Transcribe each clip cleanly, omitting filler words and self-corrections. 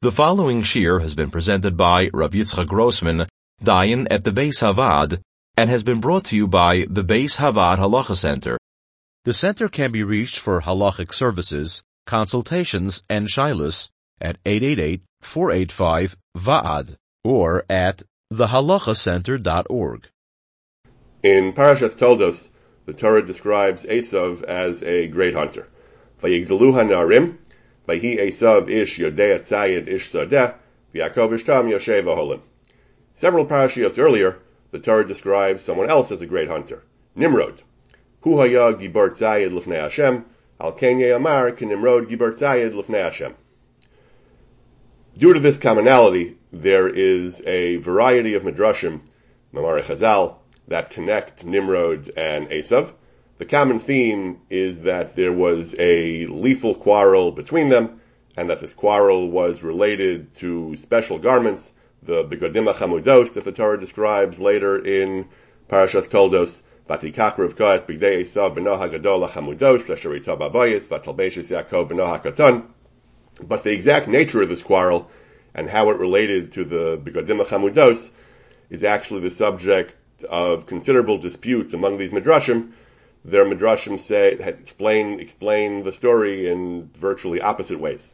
The following shiur has been presented by Rav Yitzchak Grossman, Dayan at the Beis Havad, and has been brought to you by the Beis Havad Halacha Center. The center can be reached for halachic services, consultations, and shilas at 888-485-VAAD or at thehalachacenter.org. In Parashat Teldos, the Torah describes Esav as a great hunter. Several parashiyos earlier, the Torah describes someone else as a great hunter, Nimrod. Due to this commonality, there is a variety of midrashim, Mamar Chazal, that connect Nimrod and Esav. The common theme is that there was a lethal quarrel between them, and that this quarrel was related to special garments, the Bigodim HaChamudos that the Torah describes later in Parashat Toldos, Vatikach Rivka et Bigdei Esav b'no HaGadol HaChamudos, Lesher Ito Babayis, Vatalbeshes Yaakov b'no HaKatan. But the exact nature of this quarrel, and how it related to the Bigodim HaChamudos, is actually the subject of considerable dispute among these midrashim. Their midrashim explain the story in virtually opposite ways.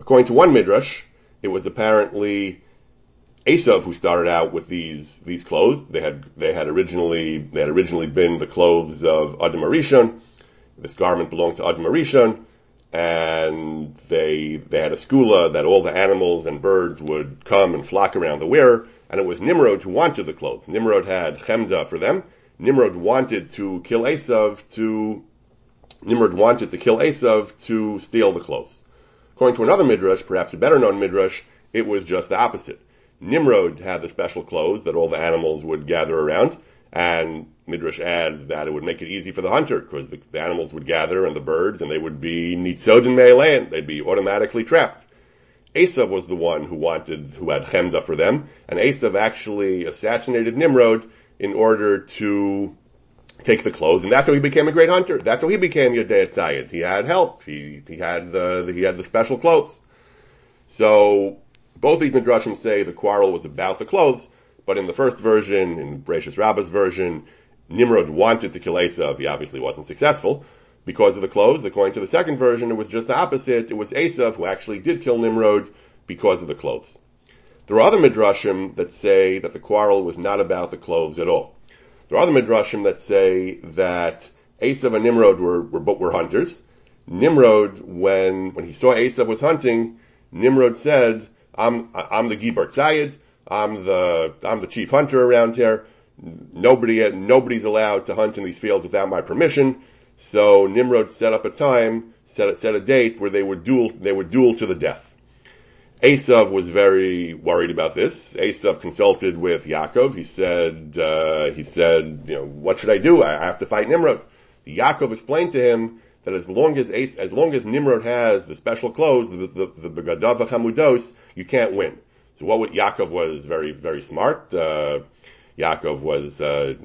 According to one midrash, it was apparently Esav who started out with these clothes. They had originally been the clothes of Adam Harishon. This garment belonged to Adam Harishon, and they had a skula that all the animals and birds would come and flock around the wearer. And it was Nimrod who wanted the clothes. Nimrod had chemda for them. Nimrod wanted to kill Esav to steal the clothes. According to another midrash, perhaps a better known midrash, it was just the opposite. Nimrod had the special clothes that all the animals would gather around, and midrash adds that it would make it easy for the hunter, because the animals would gather and the birds, and they would be nitzod in me'elein. They'd be automatically trapped. Esav was the one who had chemda for them, and Esav actually assassinated Nimrod in order to take the clothes, and that's how he became a great hunter. That's how he became Yodei Tzayid. He had help. He had the special clothes. So both these midrashim say the quarrel was about the clothes, but in the first version, in Breishis Rabba's version, Nimrod wanted to kill Esav. He obviously wasn't successful because of the clothes. According to the second version, it was just the opposite. It was Esav who actually did kill Nimrod because of the clothes. There are other midrashim that say that the quarrel was not about the clothes at all. There are other midrashim that say that Esav and Nimrod were hunters. Nimrod, when he saw Esav was hunting, Nimrod said, "I'm the Gibar Tzayid. I'm the chief hunter around here. Nobody's allowed to hunt in these fields without my permission." So Nimrod set a date where they would duel to the death. Esav was very worried about this. Esav consulted with Yaakov. He said, what should I do? I have to fight Nimrod. Yaakov explained to him that as long as Nimrod has the special clothes, the Begadav HaChamudos, you can't win. So Yaakov was very, very smart. Yaakov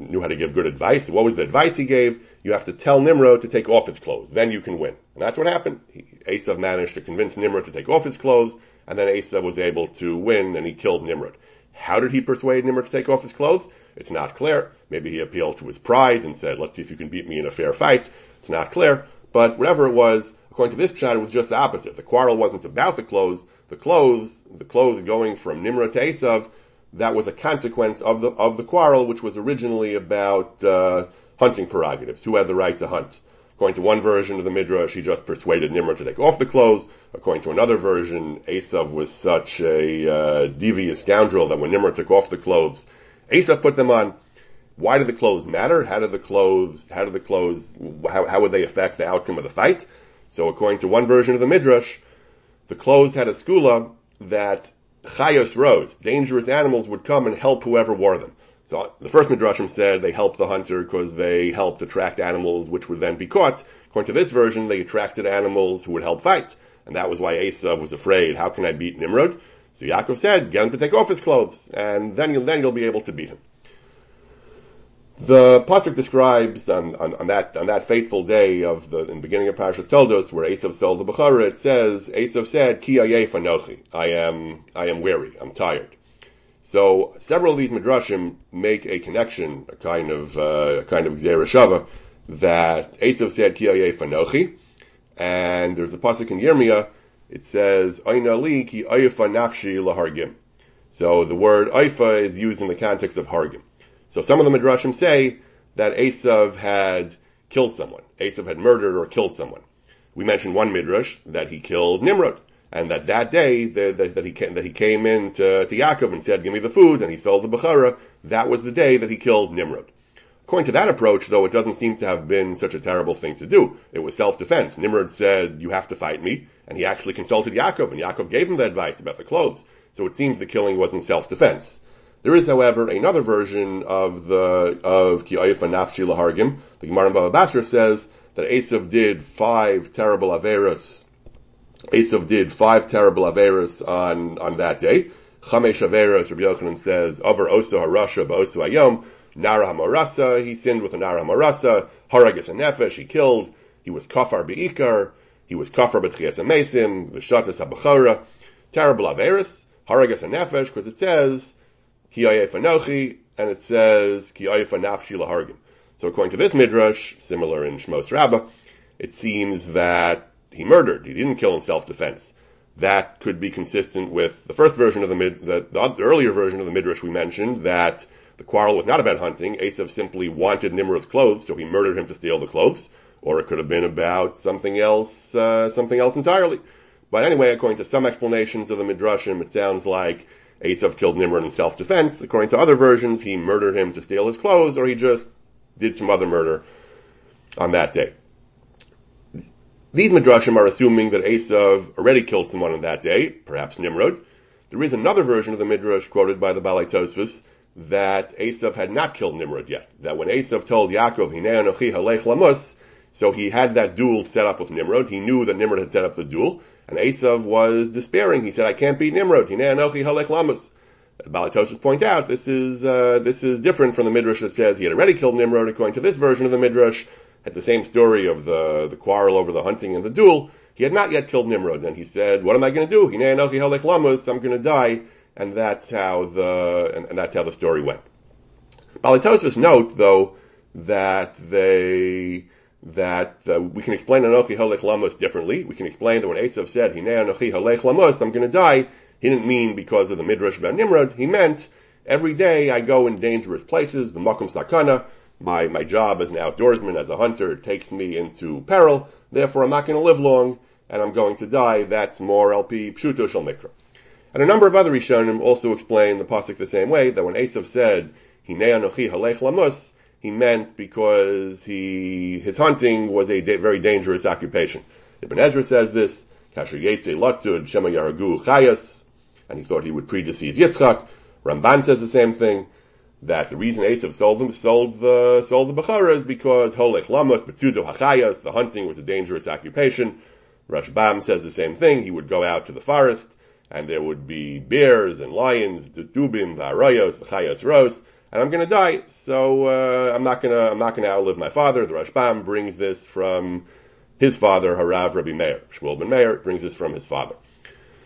knew how to give good advice. What was the advice he gave? You have to tell Nimrod to take off its clothes. Then you can win. And that's what happened. Esav managed to convince Nimrod to take off his clothes, and then Esav was able to win, and he killed Nimrod. How did he persuade Nimrod to take off his clothes? It's not clear. Maybe he appealed to his pride and said, let's see if you can beat me in a fair fight. It's not clear. But whatever it was, according to this pshat, it was just the opposite. The quarrel wasn't about the clothes. The clothes going from Nimrod to Esav, that was a consequence of the quarrel, which was originally about hunting prerogatives, who had the right to hunt. According to one version of the midrash, he just persuaded Nimrod to take off the clothes. According to another version, Esav was such a devious scoundrel that when Nimrod took off the clothes, Esav put them on. Why did the clothes matter? How would they affect the outcome of the fight? So according to one version of the midrash, the clothes had a skula that Chayos rose, dangerous animals would come and help whoever wore them. So the first midrashim said they helped the hunter because they helped attract animals which would then be caught. According to this version, they attracted animals who would help fight. And that was why Esav was afraid, how can I beat Nimrod? So Yaakov said, get him to take off his clothes, and then you'll be able to beat him. The pasuk describes on that fateful day of in the beginning of Parashat Teldos, where Esav sold the Bechara, it says Esav said, "Ki ayef anochi," I am weary, I'm tired. So several of these midrashim make a connection, a kind of gzeira shava, that Esav said Ki ayef anochi, and there's a pasuk in Yirmiyah. It says Ayna li ki ayefa nafshi lahargim. So the word ayefa is used in the context of hargim. So some of the midrashim say that Esav had killed someone. Esav had murdered or killed someone. We mentioned one midrash that he killed Nimrod, and that day that he came in to Yaakov and said, "Give me the food," and he sold the Bechara. That was the day that he killed Nimrod. According to that approach, though, it doesn't seem to have been such a terrible thing to do. It was self-defense. Nimrod said, "You have to fight me," and he actually consulted Yaakov, and Yaakov gave him the advice about the clothes. So it seems the killing was in self-defense. There is, however, another version of Ki Ayfa Nafshi Lahargim. The Gemara in Baba Basra says that Esav did 5 terrible averos. Esav did 5 terrible averos on that day. Chamesh averos, Rabbi Yochanan says, Avar Oso Harasha Ba'oso Hayom, Nara Hamarasa, he sinned with a Nara Hamarasa, Haragas HaNefesh, he killed, he was Kafar B'Ikar, he was Kafar B'Tchias HaMesim, V'Shatas HaBachara, terrible averos, Haragas HaNefesh, because it says, Ki ayef anochi, and it says Ki ayef nafshi lahargim. So according to this midrash, similar in Shmos Rabbah, it seems that he murdered. He didn't kill in self-defense. That could be consistent with the first version of the earlier version of the midrash we mentioned, that the quarrel was not about hunting. Esav simply wanted Nimrod's clothes, so he murdered him to steal the clothes. Or it could have been about something else entirely. But anyway, according to some explanations of the midrashim, it sounds like Esav killed Nimrod in self-defense. According to other versions, he murdered him to steal his clothes, or he just did some other murder on that day. These midrashim are assuming that Esav already killed someone on that day, perhaps Nimrod. There is another version of the midrash quoted by the Balei Tosefos that Esav had not killed Nimrod yet. That when Esav told Yaakov, Hinei anochi halech lamus, so he had that duel set up with Nimrod. He knew that Nimrod had set up the duel. And Esav was despairing. He said, "I can't beat Nimrod." Hinei anochi halech lamus. Balei Tosefos point out this is different from the midrash that says he had already killed Nimrod. According to this version of the midrash, at the same story of the quarrel over the hunting and the duel, he had not yet killed Nimrod. And he said, "What am I going to do? Hinei anochi halech lamus. I'm going to die." And that's how the story went. Balei Tosefos note though that we can explain Anochi Halech Lamus differently. We can explain that when Esav said, Hinei Anochi Halech Lamus, I'm going to die, he didn't mean because of the Midrash about Nimrod. He meant, every day I go in dangerous places, the Makom Sakana, my job as an outdoorsman, as a hunter, takes me into peril, therefore I'm not going to live long, and I'm going to die. That's more LP Pshuto Shel Mikra. And a number of other Rishonim also explain the pasuk the same way, that when Esav said, Hinei Anochi Halech Lamus, he meant because his hunting was a very dangerous occupation. Ibn Ezra says this, Kasher Yetze Latzud Shema Yaragu Chayas, and he thought he would predecease Yitzchak. Ramban says the same thing, that the reason Esav sold the Bechara is because Holech Lamas Betzudo Hachayas, the hunting was a dangerous occupation. Rashbam says the same thing, he would go out to the forest, and there would be bears and lions, Dubim, Varayos, Chayas Ros, and I'm going to die, so I'm not going to outlive my father. The Rashbam brings this from his father, Harav Rabbi Meir. Shmuel ben Meir brings this from his father.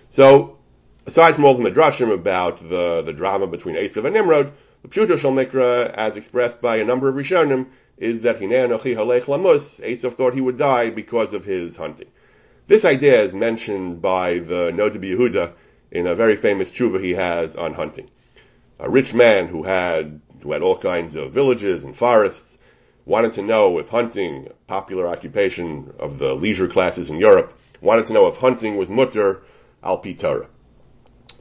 So, aside from all the midrashim about the drama between Esav and Nimrod, the Pshuto Shel Mikra, as expressed by a number of Rishonim, is that Hinei Anochi Halech Lamus, Esav thought he would die because of his hunting. This idea is mentioned by the Noda B'Yehuda in a very famous tshuva he has on hunting. A rich man who had all kinds of villages and forests wanted to know if hunting, a popular occupation of the leisure classes in Europe, wanted to know if hunting was mutter al pi Torah.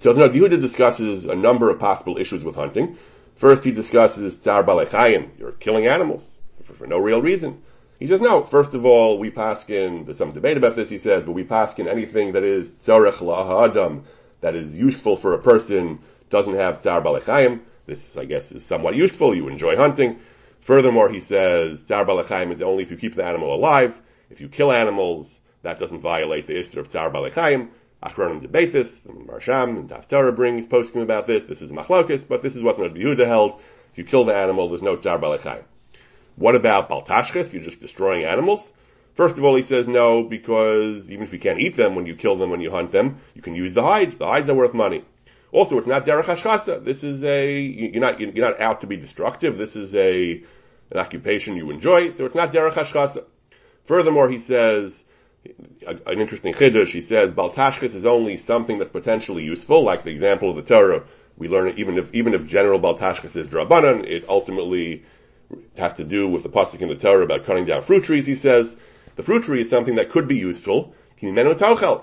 So the Noda B'Yehuda discusses a number of possible issues with hunting. First, he discusses tsar balei chayim, you're killing animals for no real reason. He says, no, first of all, we paskin, there's some debate about this, he says, but we paskin anything that is tzorech la'ha'adam, that is useful for a person, doesn't have Tzar Balei Chayim. This, I guess, is somewhat useful. You enjoy hunting. Furthermore, he says, Tzar Balei Chayim is only if you keep the animal alive. If you kill animals, that doesn't violate the Isser of Tzar Balei Chayim. Achronim debate this. Marsham and Daftarah brings poskim about this. This is Machlokas, but this is what the Noda B'Yehuda held. If you kill the animal, there's no tzar balei chayim. What about bal tashchis? You're just destroying animals? First of all, he says no, because even if you can't eat them, when you kill them, when you hunt them, you can use the hides. The hides are worth money. Also, it's not derech hashchasa. This is you're not out to be destructive. This is an occupation you enjoy, so it's not derech hashchasa. Furthermore, he says, an interesting chiddush, he says, bal tashchis is only something that's potentially useful, like the example of the Torah. We learn it, even if general bal tashchis is drabanan, it ultimately has to do with the pasuk in the Torah about cutting down fruit trees, he says. The fruit tree is something that could be useful. You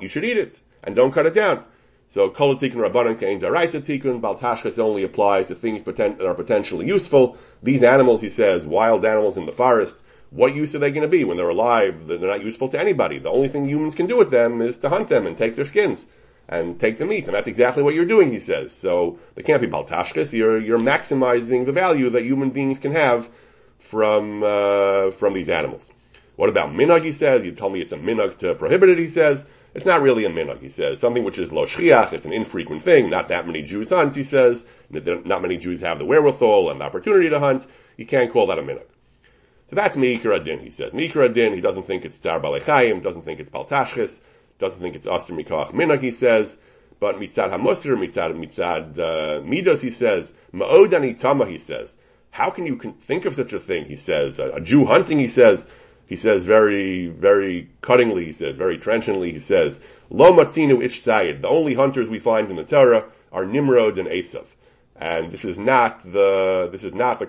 should eat it, and don't cut it down. So, kol tikun rabbanan kein d'oraisa tikun, bal tashchis only applies to things that are potentially useful. These animals, he says, wild animals in the forest, what use are they going to be when they're alive? They're not useful to anybody. The only thing humans can do with them is to hunt them and take their skins and take the meat. And that's exactly what you're doing, he says. So they can't be bal tashchis. You're maximizing the value that human beings can have from these animals. What about minhag, he says? You told me it's a minhag to prohibit it, he says. It's not really a minhag, he says. Something which is lo shchiach, it's an infrequent thing. Not that many Jews hunt, he says. Not many Jews have the wherewithal and the opportunity to hunt. You can't call that a minhag. So that's Meikar Adin, he says. Meikar Adin, he doesn't think it's Tzar Balei Chayim, doesn't think it's Bal Tashchis, doesn't think it's Aser Mikach Minag, he says. But Mitzad HaMusar, Mitzad Midas, he says. Ma'od Anitama, he says. How can you think of such a thing, he says. A Jew hunting, he says. He says very, very cuttingly, he says, very trenchantly, he says. Lo Matzinu Ish Tzayid. The only hunters we find in the Torah are Nimrod and Esav. And this is not the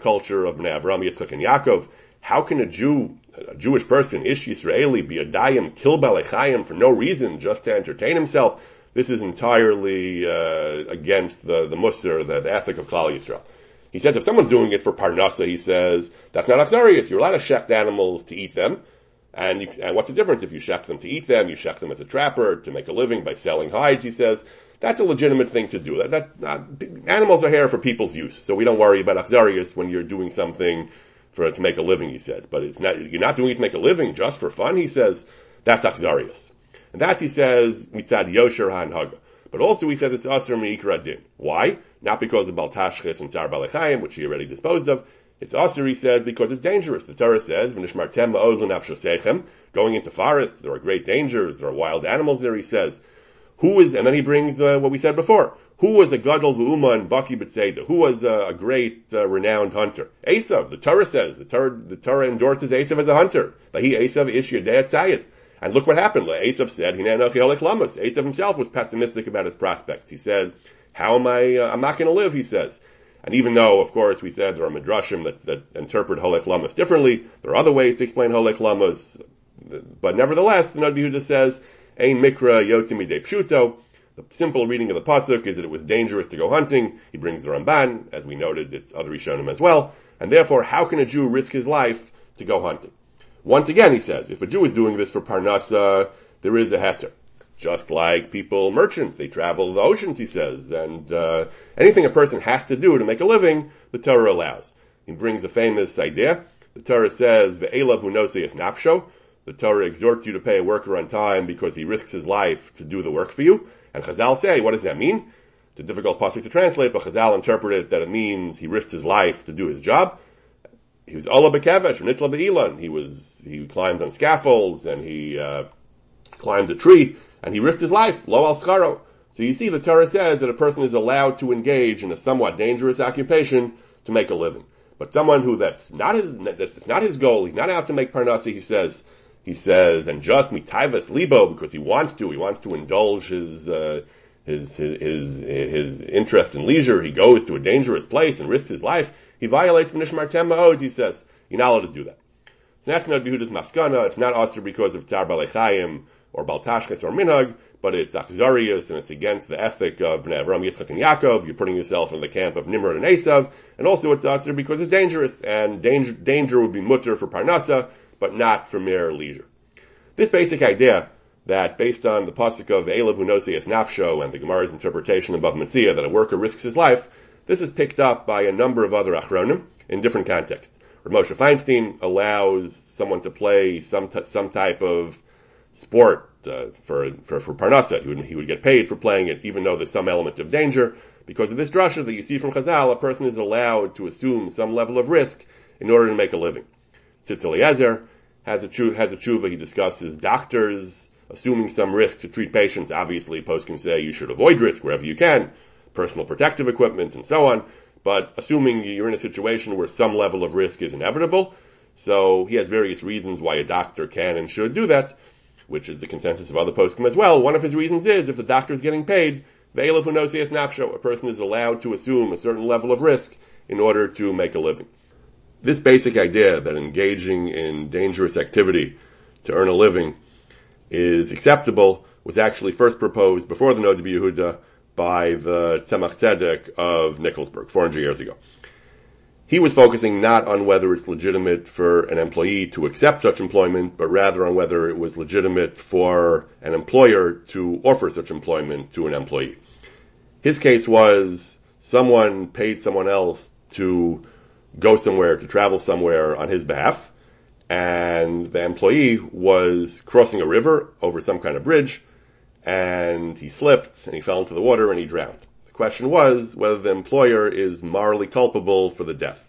culture of Bnei Avram, Yitzchak, and Yaakov. How can a Jewish person, Ish Yisraeli, be a dayim, kill Balei Chayim for no reason, just to entertain himself? This is entirely against the Musar, the ethic of Klal Yisrael. He says if someone's doing it for Parnasa, he says, that's not Atzarius. You're allowed to shecht animals to eat them. And what's the difference if you shecht them to eat them? You shecht them as a trapper to make a living by selling hides, he says. That's a legitimate thing to do. Animals are here for people's use. So we don't worry about Atzarius when you're doing something to make a living, he says. But it's not, you're not doing it to make a living just for fun, he says. That's Akhzarius. And that, he says, Mitzad Yosher HaNhaga. But also he says it's Asr Meikar Adin. Why? Not because of Bal Tashchis and Tzar Balei Chayim, which he already disposed of. It's Asr, he says, because it's dangerous. The Torah says, V'nishmartem ma'od l'nafshosechem, going into forests, there are great dangers, there are wild animals there, he says. And then he brings what we said before. Who was a gadol v'uma and baki b'tzeda? Who was a great, renowned hunter? Esav. The Torah says. The Torah endorses Esav as a hunter. Vahi Esav ish yodea tzayit. And look what happened. Esav said, Hinei anochi holech lamas. Esav himself was pessimistic about his prospects. He said, "How am I? I'm not going to live." He says. And even though, of course, we said there are midrashim that interpret holech lamas differently, there are other ways to explain holech lamas. But nevertheless, the Noda B'Yehuda says, "Ein mikra yotzi midei pshuto." The simple reading of the pasuk is that it was dangerous to go hunting. He brings the Ramban, as we noted, it's other Rishonim as well, and therefore, how can a Jew risk his life to go hunting? Once again, he says, if a Jew is doing this for Parnasa, there is a heter. Just like merchants, they travel the oceans, he says, and anything a person has to do to make a living, the Torah allows. He brings a famous idea. The Torah says, Ve'elav hu noseis nafsho. The Torah exhorts you to pay a worker on time because he risks his life to do the work for you. And Chazal say, what does that mean? It's a difficult passage to translate, but Chazal interpreted that it means he risked his life to do his job. He was Ola B'Kevesh, or Nitla B'Elan. He climbed on scaffolds, and he climbed a tree, and he risked his life, Lo Al Scharo. So you see, the Torah says that a person is allowed to engage in a somewhat dangerous occupation to make a living. But someone who that's not his goal, he's not out to make Parnassi, he says, and just mitayvas libo, because he wants to indulge his interest in leisure. He goes to a dangerous place and risks his life. He violates v'nishmartem ma'od, he says. You're not allowed to do that. So that's not Yehuda's maskana. It's not Asr because of Tzar Balei Chayim or Bal Tashchis or Minhag, but it's Akhzarius, and it's against the ethic of Bnei Avram, Yitzchak, and Yaakov. You're putting yourself in the camp of Nimrod and Esav, and also it's Asr because it's dangerous, and danger would be mutter for Parnasa, but not for mere leisure. This basic idea that based on the pasuk of Eilav Unoseis Nafsho and the Gemara's interpretation above Metzia that a worker risks his life, this is picked up by a number of other achronim in different contexts. Rav Moshe Feinstein allows someone to play some type of sport for parnasa. He would get paid for playing it, even though there's some element of danger. Because of this drasha that you see from Chazal, a person is allowed to assume some level of risk in order to make a living. Tzitz Eliezer has a tshuva. He discusses doctors assuming some risk to treat patients. Obviously, poskim say you should avoid risk wherever you can, personal protective equipment and so on. But assuming you're in a situation where some level of risk is inevitable, so he has various reasons why a doctor can and should do that, which is the consensus of other poskim as well. One of his reasons is if the doctor is getting paid, Ve'elav hunosias nafsho, a person is allowed to assume a certain level of risk in order to make a living. This basic idea that engaging in dangerous activity to earn a living is acceptable was actually first proposed before the Noda B'Yehuda by the Tzemach Tzedek of Nikolsburg 400 years ago. He was focusing not on whether it's legitimate for an employee to accept such employment, but rather on whether it was legitimate for an employer to offer such employment to an employee. His case was someone paid someone else to go somewhere, to travel somewhere on his behalf, and the employee was crossing a river over some kind of bridge, and he slipped, and he fell into the water, and he drowned. The question was whether the employer is morally culpable for the death.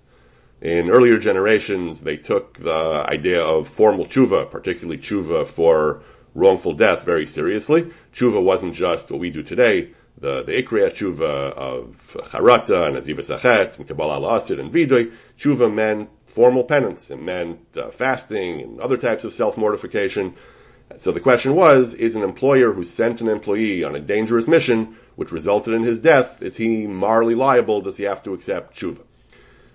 In earlier generations, they took the idea of formal tshuva, particularly tshuva for wrongful death, very seriously. Tshuva wasn't just what we do today, the Ikriya tshuva of Charata and Aziva Sachet and Kabbalah al-Asir and Vidui. Tshuva meant formal penance. It meant fasting and other types of self-mortification. So the question was, is an employer who sent an employee on a dangerous mission, which resulted in his death, is he morally liable? Does he have to accept tshuva?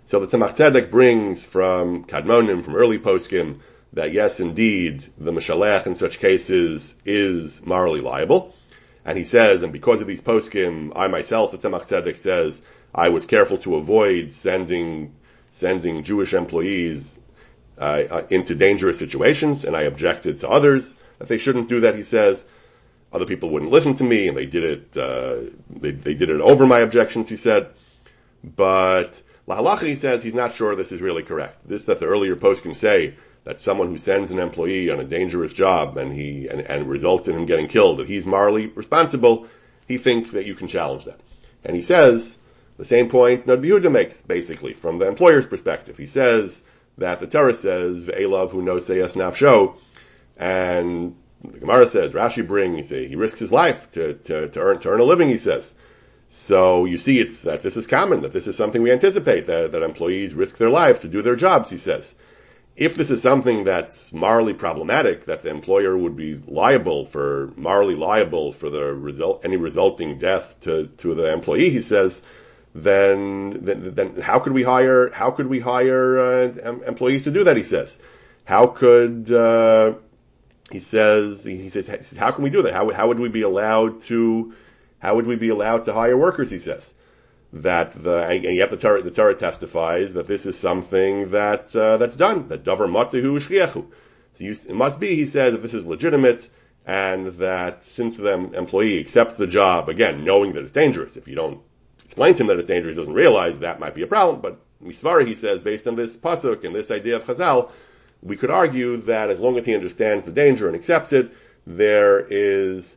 So the Tzemach Tzedek brings from Kadmonim, from early poskim, that yes, indeed, the Meshalech in such cases is morally liable. And he says, and because of these poskim, I myself, the Tzemach Tzedek says, I was careful to avoid sending Jewish employees into dangerous situations, and I objected to others that they shouldn't do that. He says, other people wouldn't listen to me, and they did it over my objections, he said. But la halacha, he says, he's not sure this is really correct. This that the earlier poskim say, that someone who sends an employee on a dangerous job and results in him getting killed, that he's morally responsible, he thinks that you can challenge that. And he says the same point Noda B'Yehuda makes, basically, from the employer's perspective. He says that the Torah says, Ve'elav hunosias nafsho, and the Gemara says, Rashi brings, he risks his life to earn a living, he says. So you see it's that this is common, that this is something we anticipate, that employees risk their lives to do their jobs, he says. If this is something that's morally problematic, that the employer would be morally liable for the resulting death to the employee, he says, then how could we hire employees to do that? He says, how can we do that? How would we be allowed to hire workers? He says. The Torah testifies that this is something that's done. That davar matzehu shliachu. So it must be, he says, that this is legitimate, and that since the employee accepts the job, again, knowing that it's dangerous, if you don't explain to him that it's dangerous, he doesn't realize that might be a problem, but misvara, he says, based on this pasuk and this idea of Chazal, we could argue that as long as he understands the danger and accepts it, there's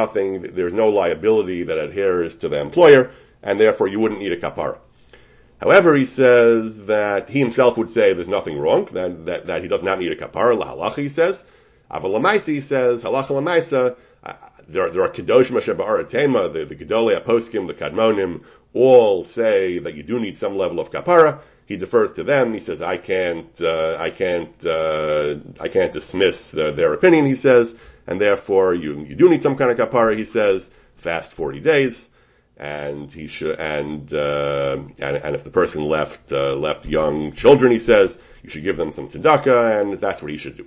no liability that adheres to the employer, and therefore you wouldn't need a kapara. However, he says that he himself would say there's nothing wrong, that he does not need a kapara, la halacha, he says. Aval l'maisa, he says, halacha l'maisa, there are kedoshim sheba'aretema, the gedolei poskim, the kadmonim, all say that you do need some level of kapara. He defers to them, he says, I can't dismiss their opinion, he says, and therefore you do need some kind of kapara, he says, fast 40 days. And he should, and if the person left young children, he says, you should give them some tzedakah, and that's what he should do.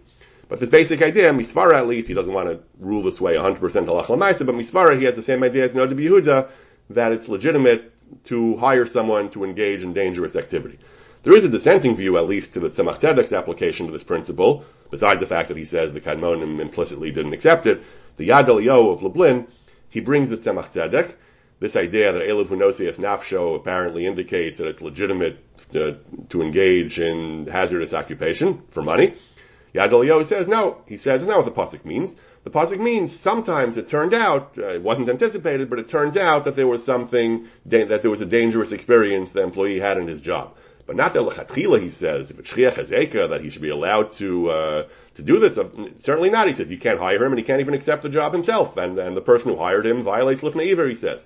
But this basic idea, misvara at least, he doesn't want to rule this way 100% halach l'maisa, but misvara, he has the same idea as Noda B'Yehuda, that it's legitimate to hire someone to engage in dangerous activity. There is a dissenting view, at least to the Tzemach Tzedek's application to this principle, besides the fact that he says the Kadmonim implicitly didn't accept it. The Yad Eliyahu of Lublin, he brings the Tzemach Tzedek. This idea that Elav Hunosias Nafsho apparently indicates that it's legitimate to engage in hazardous occupation for money. Yad Eliyahu says no. He says it's not what the pasuk means. The pasuk means sometimes it turned out, it wasn't anticipated, but it turns out that there was something, that there was a dangerous experience the employee had in his job. But not that l'chatchila, he says, if it's shchiach hazeka, that he should be allowed to do this. Certainly not. He says you can't hire him and he can't even accept the job himself. And the person who hired him violates lifnei iver, he says.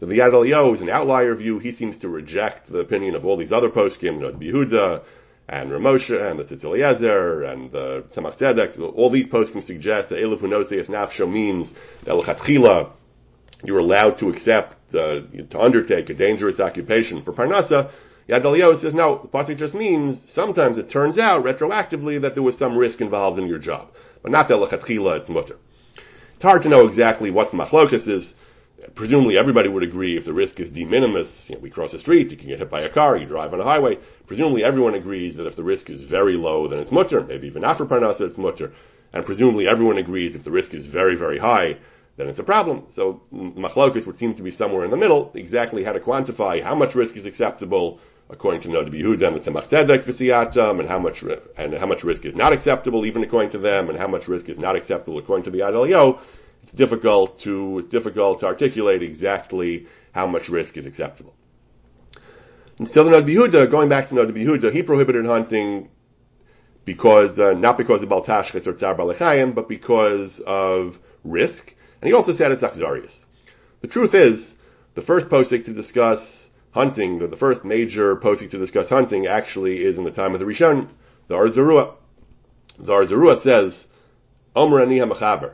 So the Yad Eliyahu is an outlier view. He seems to reject the opinion of all these other poskim, Noda B'Yehuda, and Ramosha, and the Tzitz Eliezer, and the Tzemach Tzedek. All these poskim suggest that Elif Unoseif Nafsho means that l'chatchila, you're allowed to accept, to undertake a dangerous occupation for Parnasa. Yad Eliyahu says, no, the pasuk just means sometimes it turns out retroactively that there was some risk involved in your job. But not that l'chatchila, it's mutter. It's hard to know exactly what the machlokas is. Presumably everybody would agree if the risk is de minimis, we cross the street, you can get hit by a car, you drive on a highway. Presumably everyone agrees that if the risk is very low, then it's mutter. Maybe even after parnasa, it's mutter. And presumably everyone agrees if the risk is very, very high, then it's a problem. So machlokas would seem to be somewhere in the middle, exactly how to quantify how much risk is acceptable according to Noda B'Yehuda and the Tzemach Tzedek v'siyatam, and how much risk is not acceptable even according to them, and how much risk is not acceptable according to the Yad Eliyahu. It's difficult to articulate exactly how much risk is acceptable. And still, the Noda B'Yehuda, going back to Noda B'Yehuda, he prohibited hunting because not because of Bal Tashchis or Tzar Balechayim, but because of risk. And he also said it's achzarius. The truth is, the first posik to discuss hunting, the first major posik to discuss hunting, actually is in the time of the Rishon, the Or Zarua. The Or Zarua says, "Omer ani hamachaber."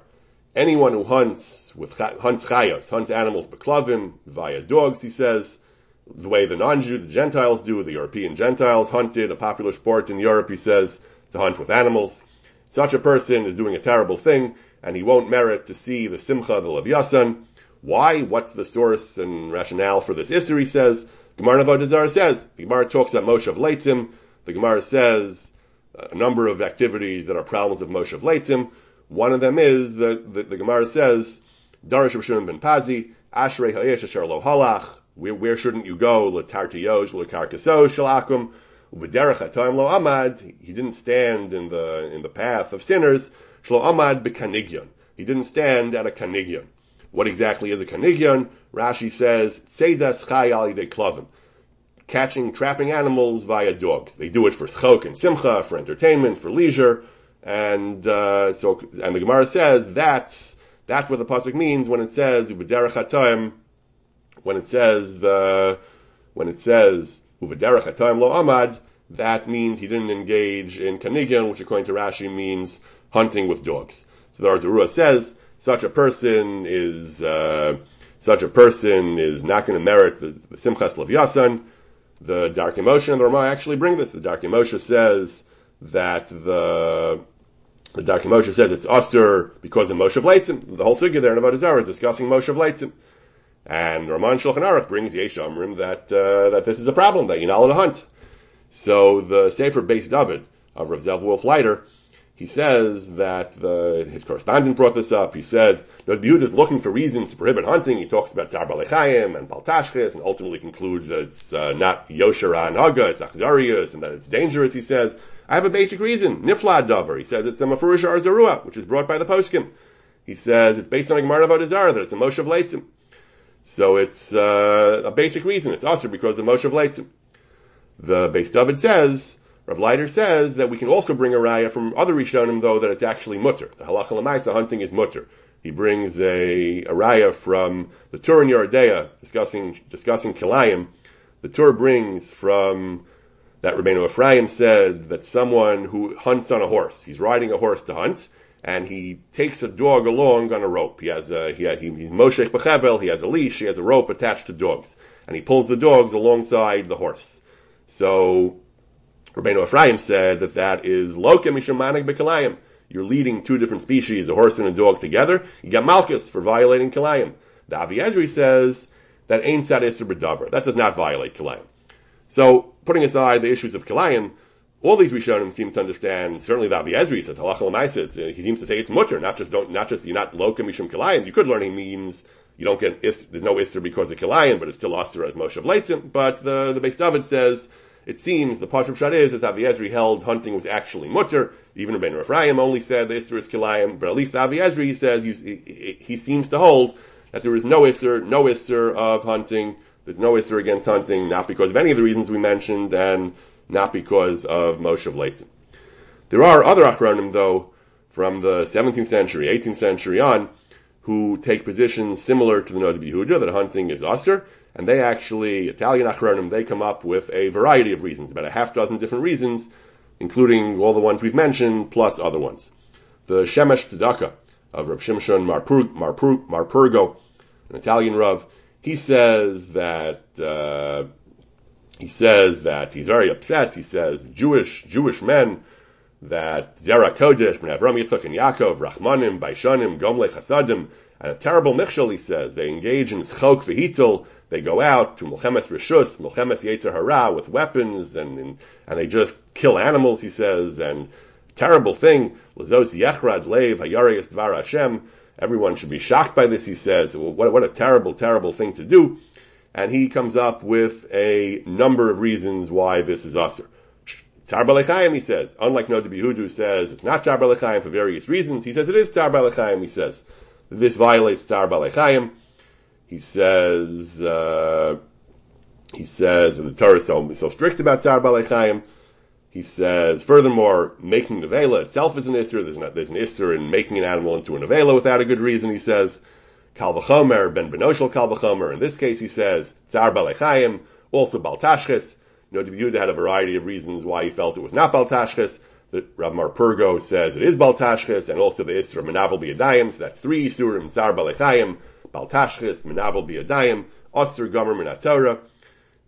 Anyone who hunts animals, beklavim, via dogs, he says, the way the non-Jews, the Gentiles do, the European Gentiles hunted, a popular sport in Europe, he says, to hunt with animals. Such a person is doing a terrible thing, and he won't merit to see the simcha of the Levyasan. Why? What's the source and rationale for this issur, he says? Gemara Navodah Zarah says, the Gemara talks about Moshe of Leitzim, the Gemara says a number of activities that are problems of Moshe of Leitzim. One of them is, the Gemara says, Darash Rav Shimon ben Pazi, Ashrei ha'esh asher lo halach, where shouldn't you go, l'tartiyosh, l'karkasosh, shalakum, u'b'derech ha'toim lo amad, he didn't stand in the path of sinners, shlo amad b'kanigyon, he didn't stand at a kanigyon. What exactly is a kanigyon? Rashi says, Seidas chai al yidei klavim, catching, trapping animals via dogs. They do it for schok and simcha, for entertainment, for leisure. And the Gemara says that's what the pasuk means when it says uvaderech hatayim lo amad, that means he didn't engage in kanigyon, which according to Rashi means hunting with dogs. So the Or Zarua says such a person is not going to merit the simchas levyasan. The Darkei Moshe and the Rama actually bring this. The Darkei Moshe says that the Darkei Moshe says it's usher because of Moshe of Leitzim. The whole sugya there in Avodah Zarah is discussing Moshe of Leitzim. And Ramban Shulchan Aruch brings Yesh Omrim that this is a problem, that you're not allowed to hunt. So the Safer Beis David of Rav Zell-Wolf Leiter, he says that his correspondent brought this up. He says, Noda B'Yehuda is looking for reasons to prohibit hunting. He talks about Tzar Balechayim and Bal Tashchis and ultimately concludes that it's not Yosher HaNaga, it's Achzarius, and that it's dangerous, he says. I have a basic reason. Niflad davar. He says it's a Mefurish Or Zarua, which is brought by the poskim. He says it's based on a Gemara Avodah Zarah, that it's a Moshe of Leitzim. So it's a basic reason. It's also because of Moshe of Leitzim. The Beis David says, Rav Leiter says, that we can also bring a raya from other Rishonim, though, that it's actually mutter. The halacha l'maisa hunting is mutter. He brings a raya from the Tur in Yeridea, discussing Kilayim. The Tur brings from that Rabbeinu Ephraim said that someone who hunts on a horse, he's riding a horse to hunt, and he takes a dog along on a rope. He's moshech b'chevel, he has a leash, he has a rope attached to dogs, and he pulls the dogs alongside the horse. So Rabbeinu Ephraim said that is lokem mishamaneg b'kalayim. You're leading two different species, a horse and a dog, together. You got malchus for violating kalayim. The Avi Ezri says that ain't sad iser b'davar. That does not violate kalayim. So, putting aside the issues of Kalayim, all these Rishonim seem to understand, certainly the Avi Ezri says, Halach L'maisa, he seems to say it's mutter, not just you're not loka mishum Kalayim. You could learn he means you don't get, there's no ister because of Kalayim, but it's still oster as Moshe of Leitzim. But the Beis David says It seems the Pashup Shad is that Avi Ezri held hunting was actually mutter. Even Rabbeinu Ephraim only said the Isser is Kilayim, but at least Avi Ezri says he seems to hold that there is no Isser of hunting. There's no Isser against hunting, not because of any of the reasons we mentioned, and not because of Moshe of Leitzin. There are other Achronim, though, from the 17th century, 18th century on, who take positions similar to the Noda B'Yehuda, that hunting is Asr, and they actually, Italian Achronim, they come up with a variety of reasons, about a half dozen different reasons, including all the ones we've mentioned, plus other ones. The Shemesh Tzedakah of Reb Shimshon Marpurgo, an Italian Rav, he says that he's very upset. He says Jewish men that Zera Kodesh, Ben Avram, Yitzchak, and Yaakov, Rachmanim, Baishanim, Gomlei Chasadim, and a terrible Michshel, he says, they engage in Schok Vehitel, they go out to Milchemes Rishus, Milchemes Yetzer Hara with weapons, and they just kill animals, he says, and terrible thing, Lazos Yechrad Lev, Hayareis Dvar Hashem, everyone should be shocked by this, he says. What a terrible, terrible thing to do. And he comes up with a number of reasons why this is usur. Tzar B'alei Chaim, he says. Unlike Noda B'Yehuda, who says it's not Tzar B'alei Chaim for various reasons, he says it is Tzar B'alei Chaim, he says. This violates Tzar B'alei Chaim. He says the Torah is so strict about Tzar B'alei Chaim. He says, furthermore, making nevela itself is an isser. There's an isser in making an animal into a nevela without a good reason, he says. Kal v'chomer, ben benoshel kal v'chomer. In this case, he says, tzar balechayim, also baltashches. Noda B'Yehuda had a variety of reasons why he felt it was not baltashches. Rav Marpurgo says it is baltashches, and also the isser of menavel b'yadayim. So that's three isurim, tzar balechayim, baltashches, menavel b'yadayim, osur gomer minatorah.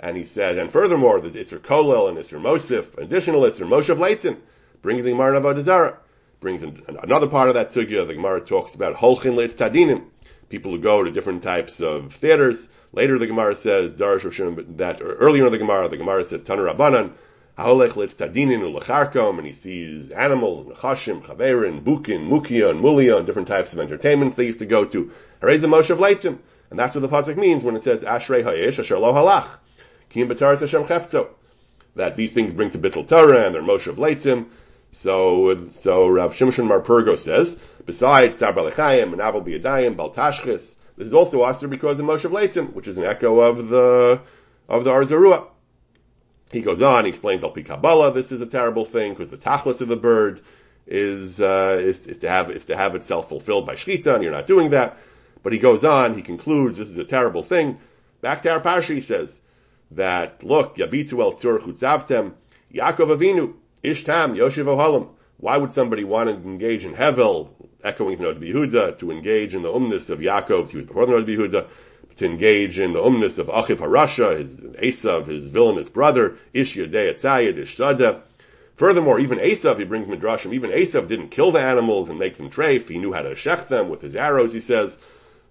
And he says, and furthermore, there's Isser Kolel and Isser Mosif, additional Isser Moshe of Leitzin, brings the Gemara of Avodah Zarah, brings in another part of that sugya. The Gemara talks about Holchin Leit Tadinim, people who go to different types of theaters. Later the Gemara says, earlier in the Gemara says, Tanur Rabbanan, Haholech Leit Tadinim Ulacharkom, and he sees animals, Nechashim, Chaverin, Bukin, Mukia, and Mulia, and different types of entertainments they used to go to. Harei the Moshe of Leitzin, and that's what the Pasuk means when it says, Ashrei Hayesh, Asher Lo Halach. That these things bring to Bittul Torah and their Moshe of Leitzim. So Rav Shimshon Marpurgo says, besides Tzar Balechayim, Menavel B'Yadayim, Baltashchis, this is also Asr because of Moshe of Leitzim, which is an echo of the Or Zarua. He goes on, he explains Al Pi Kabbalah, this is a terrible thing because the tachlis of the bird is to have itself fulfilled by Shechita, and you're not doing that. But he goes on, he concludes, this is a terrible thing. Back to our Parasha, he says, that, look, Yabitu el Tur Chutzavtem, Yaakov Avinu, Ishtam, Yoshev Ohalim. Why would somebody want to engage in Hevel, echoing the Noda B'Yehuda, to engage in the umnus of Yaakov, he was before the Noda B'Yehuda, to engage in the umnus of Achiv HaRasha, his Esav, his villainous brother, Ish Yadei Atzayid, Ish Sada. Furthermore, even Esav, he brings Midrashim, even Esav didn't kill the animals and make them treif, he knew how to shech them with his arrows, he says.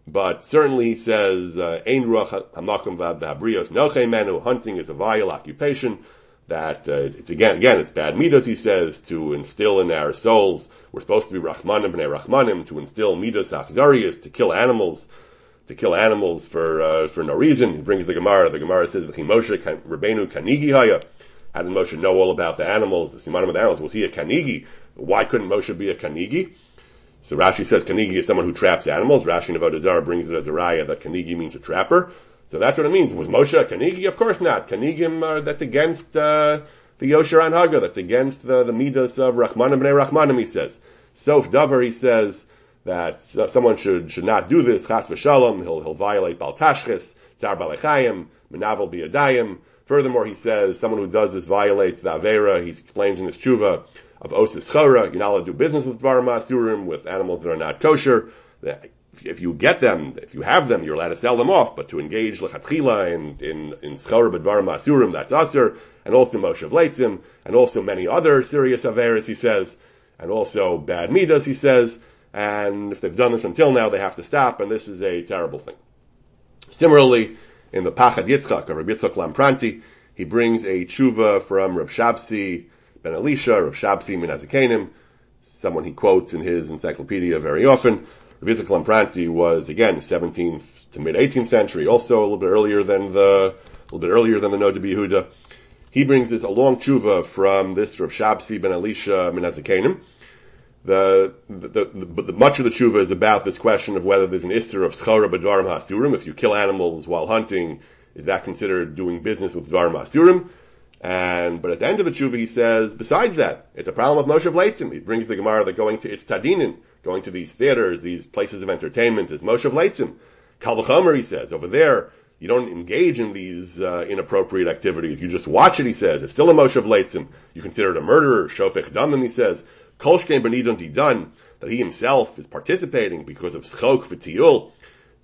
But certainly he says, Ein ruach hamakom v'habrios noche manu, hunting is a vile occupation, that it's again, it's bad midos, he says, to instill in our souls, we're supposed to be rachmanim b'nei rachmanim, to instill midos achzarius, to kill animals for no reason. He brings the Gemara says, V'chi Moshe Rabbeinu kanigi haya, how did Moshe know all about the animals, the simanim of the animals, was he a kanigi? Why couldn't Moshe be a kanigi? So Rashi says Kanigi is someone who traps animals. Rashi in Avodah Zarah brings it as a raya that Kanigi means a trapper. So that's what it means. Was Moshe a Kanigi? Of course not. Kanigim, that's against the Yosher on Haga. That's against the Midas of Rachmanim b'nei Rachmanim, he says. Sof Dover, he says that someone should not do this. Chas v'shalom, he'll violate Baltashchis, Tzar Balechayim, Menavel B'Yadayim. Furthermore, he says someone who does this violates the Avera. He explains in his tshuva, of Osis Chora, you're not allowed to do business with Dvarim Asurim, with animals that are not kosher. If you get them, if you have them, you're allowed to sell them off, but to engage Lechatchila in Schora B'Dvarim Asurim, that's Asur, and also Moshe Leitzim, and also many other serious Averis, he says, and also bad Midas, he says, and if they've done this until now, they have to stop, and this is a terrible thing. Similarly, in the Pachad Yitzchak, of Reb Yitzchak Lampronti, he brings a tshuva from Rav Shabsi Ben Elisha, Rav Shabsi Menazikanim, someone he quotes in his encyclopedia very often. Rav Yitzchak Lampronti was, again, 17th to mid-18th century, also a little bit earlier than the Noda B'Yehuda. He brings this a long tshuva from this Rav Shabsi ben Elisha Menazikanim. The much of the tshuva is about this question of whether there's an isser of schara b'dvarim hasurim. If you kill animals while hunting, is that considered doing business with dvarim hasurim? But at the end of the tshuva he says, besides that, it's a problem of Moshe Leitzim. He brings the Gemara that going to its tadinin, going to these theaters, these places of entertainment, is Moshe Leitzim. Kal v'chomer, he says, over there, you don't engage in these inappropriate activities. You just watch it, he says. It's still a Moshe Leitzim. You consider it a murderer, shofech damim, he says. Kol shkein b'nidon didan, that he himself is participating because of schok v'tiyul,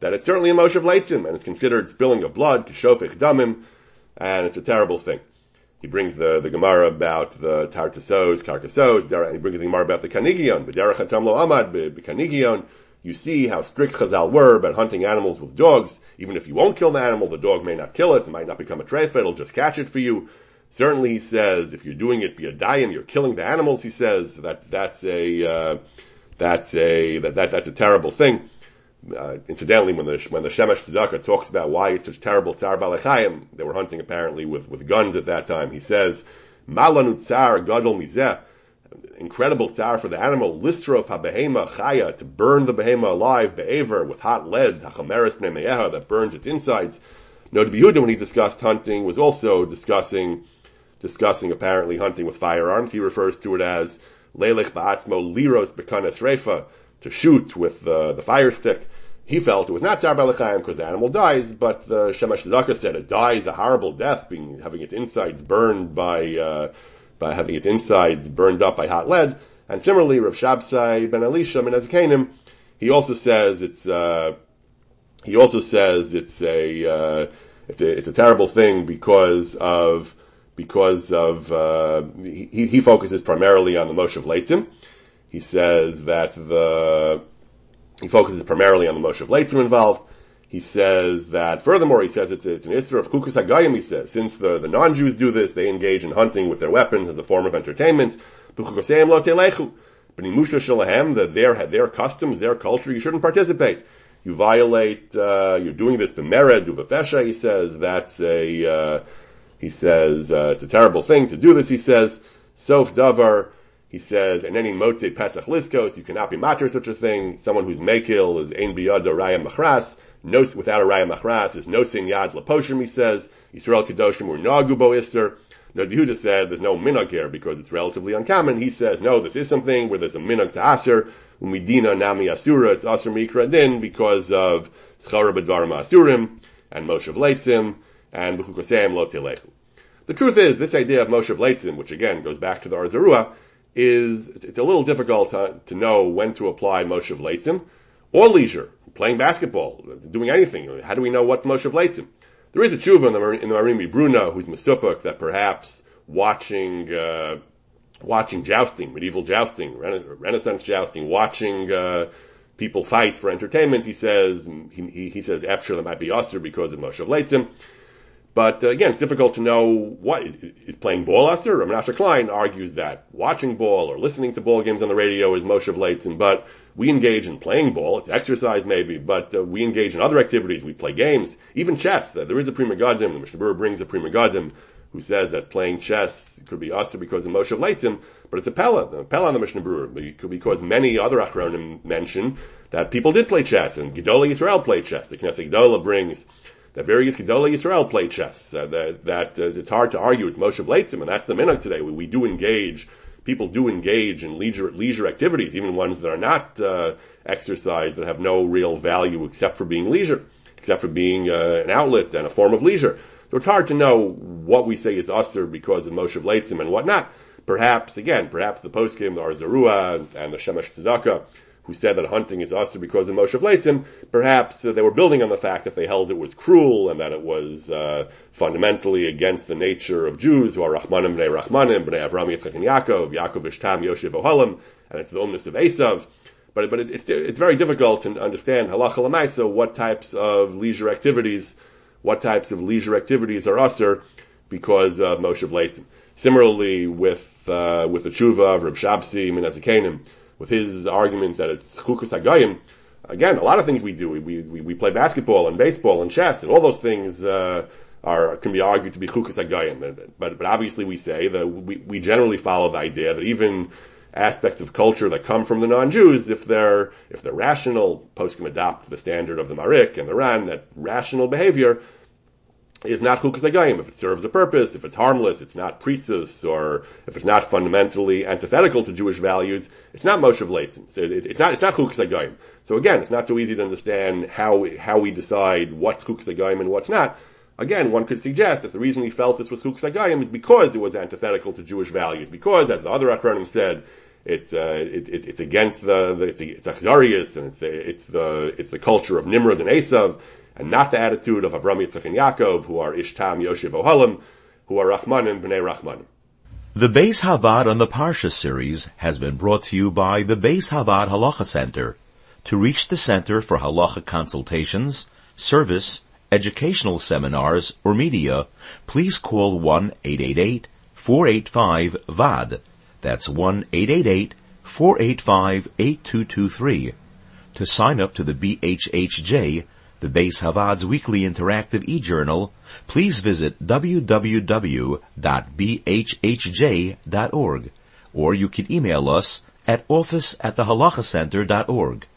that it's certainly a Moshe Leitzim, and it's considered spilling of blood, k'shofech damim, and it's a terrible thing. He brings the Gemara about the Tartasos, Karkasos, he brings the Gemara about the Kanigion, B'derech hatam lo amad, B'Kanigion. You see how strict Chazal were about hunting animals with dogs. Even if you won't kill the animal, the dog may not kill it, it might not become a treifa, it'll just catch it for you. Certainly, he says, if you're doing it b'yadayim, you're killing the animals, he says, that's a terrible thing. Incidentally, when the Shemesh Tzedakah talks about why it's such terrible tzar balechayim, they were hunting apparently with guns at that time. He says, "Malanu tzar gadol mizeh," incredible tzar for the animal. Listrof habehema chaya, to burn the behema alive, be'aver, with hot lead, hachameres bnei meyeha, that burns its insides. Noda B'Yehuda, when he discussed hunting, was also discussing apparently hunting with firearms. He refers to it as leilech ba'atzmo liros bekanes reifa, to shoot with the fire stick. He felt it was not tzar b'alechayim because the animal dies, but the Shemesh Tzedakah said it dies a horrible death, having its insides burned by having its insides burned up by hot lead. And similarly, Rav Shabsi ben Elisha Menazikanim, he also says it's a terrible thing because he focuses primarily on the Moshe Leitzim. He says that he focuses primarily on the Moshe Leitzim involved. He says that, furthermore, he says it's an issue of Kukus HaGayim, he says. Since the non-Jews do this, they engage in hunting with their weapons as a form of entertainment. B'chukoseim lo telechu. B'nimusha shalahem, their customs, their culture, you shouldn't participate. You violate, you're doing this b'mered, uvefesha, he says. It's a terrible thing to do this, he says. Sof davar. He says, and any motzei pesach liskos, you cannot be matir such a thing. Someone who's mekil is ein biyad raya machras. No, without a raya machras is no sin yad leposhim, he says. Yisrael kadoshim ur nagu bo iser. Noda B'Yehuda said, there's no minag here because it's relatively uncommon. He says, no, this is something where there's a minag to aser. Umidina nami asura, it's aser mikra din because of schara b'dvarim asurim and Moshe Leitzim and b'chukoseim lo telechu. The truth is, this idea of Moshe Leitzim, which again goes back to the Or Zarua, it's a little difficult to know when to apply Moshe Leitzim, or leisure, playing basketball, doing anything. How do we know what's Moshe Leitzim? There is a tshuva in the Marimi Bruna who's Mesupuk that perhaps watching jousting, medieval jousting, Renaissance jousting, watching people fight for entertainment, he says after that might be Osir because of Moshe Leitzim. But again, it's difficult to know what is playing ball usher. Rav Menashe Klein argues that watching ball or listening to ball games on the radio is Moshe Leitzim, but we engage in playing ball. It's exercise maybe, but we engage in other activities. We play games, even chess. There is a Prima Gaudim. The Mishnabur brings a Prima Gaudim who says that playing chess could be usher because of Moshe Leitzim, but it's a Pella on the Mishnabur, because many other Achronim mention that people did play chess, and Gedolei Yisrael played chess. The Knesset Gedola brings that various Gedolei Yisrael play chess. It's hard to argue it's Moshe Leitzim, and that's the minhag today. People do engage in leisure activities, even ones that are not exercise, that have no real value except for being leisure, except for being an outlet and a form of leisure. So it's hard to know what we say is usur because of Moshe Leitzim and whatnot. Perhaps the poskim, the Or Zarua and the Shemesh Tzedakah, who said that hunting is usur because of Moshe Leitzim, perhaps they were building on the fact that they held it was cruel and that it was fundamentally against the nature of Jews, who are Rachmanim, Bnei Avraham, Yitzchak, and Yaakov, Yaakov Ishtam, Yoshev, Ohalim, and it's the umnus of Esav. But it's very difficult to understand halacha l'maisa what types of leisure activities are usur because of Moshe Leitzim. Similarly, with the tshuva of Reb Shabsi Menazikanim, with his argument that it's chukus hagayim, again, a lot of things we do. We play basketball and baseball and chess and all those things, can be argued to be chukas hagayim. But obviously we say that we generally follow the idea that even aspects of culture that come from the non-Jews, if they're rational, post can adopt the standard of the Marik and the Ran, that rational behavior is not chukas hagayim. If it serves a purpose, if it's harmless, it's not pretzis, or if it's not fundamentally antithetical to Jewish values, it's not moshev leitzim. It's not chukas hagayim. So again, it's not so easy to understand how we decide what's chukas hagayim and what's not. Again, one could suggest that the reason he felt this was chukas hagayim is because it was antithetical to Jewish values, because, as the other Achronim said, it's against it's achzarius, and it's the culture of Nimrod and Esav, and not the attitude of Avram, Yitzchak, and Yaakov, who are Ishtam, Yoshev, Ohalim, who are Rachmanim, Bnei Rachmanim. The Beis Havad on the Parsha series has been brought to you by the Beis Havad Halacha Center. To reach the Center for Halacha consultations, service, educational seminars, or media, please call 1-888-485-VAD. That's 1-888-485-8223. To sign up to the BHHJ, the Beis Havad's weekly interactive e-journal, please visit www.bhhj.org, or you can email us at office@thehalachacenter.org.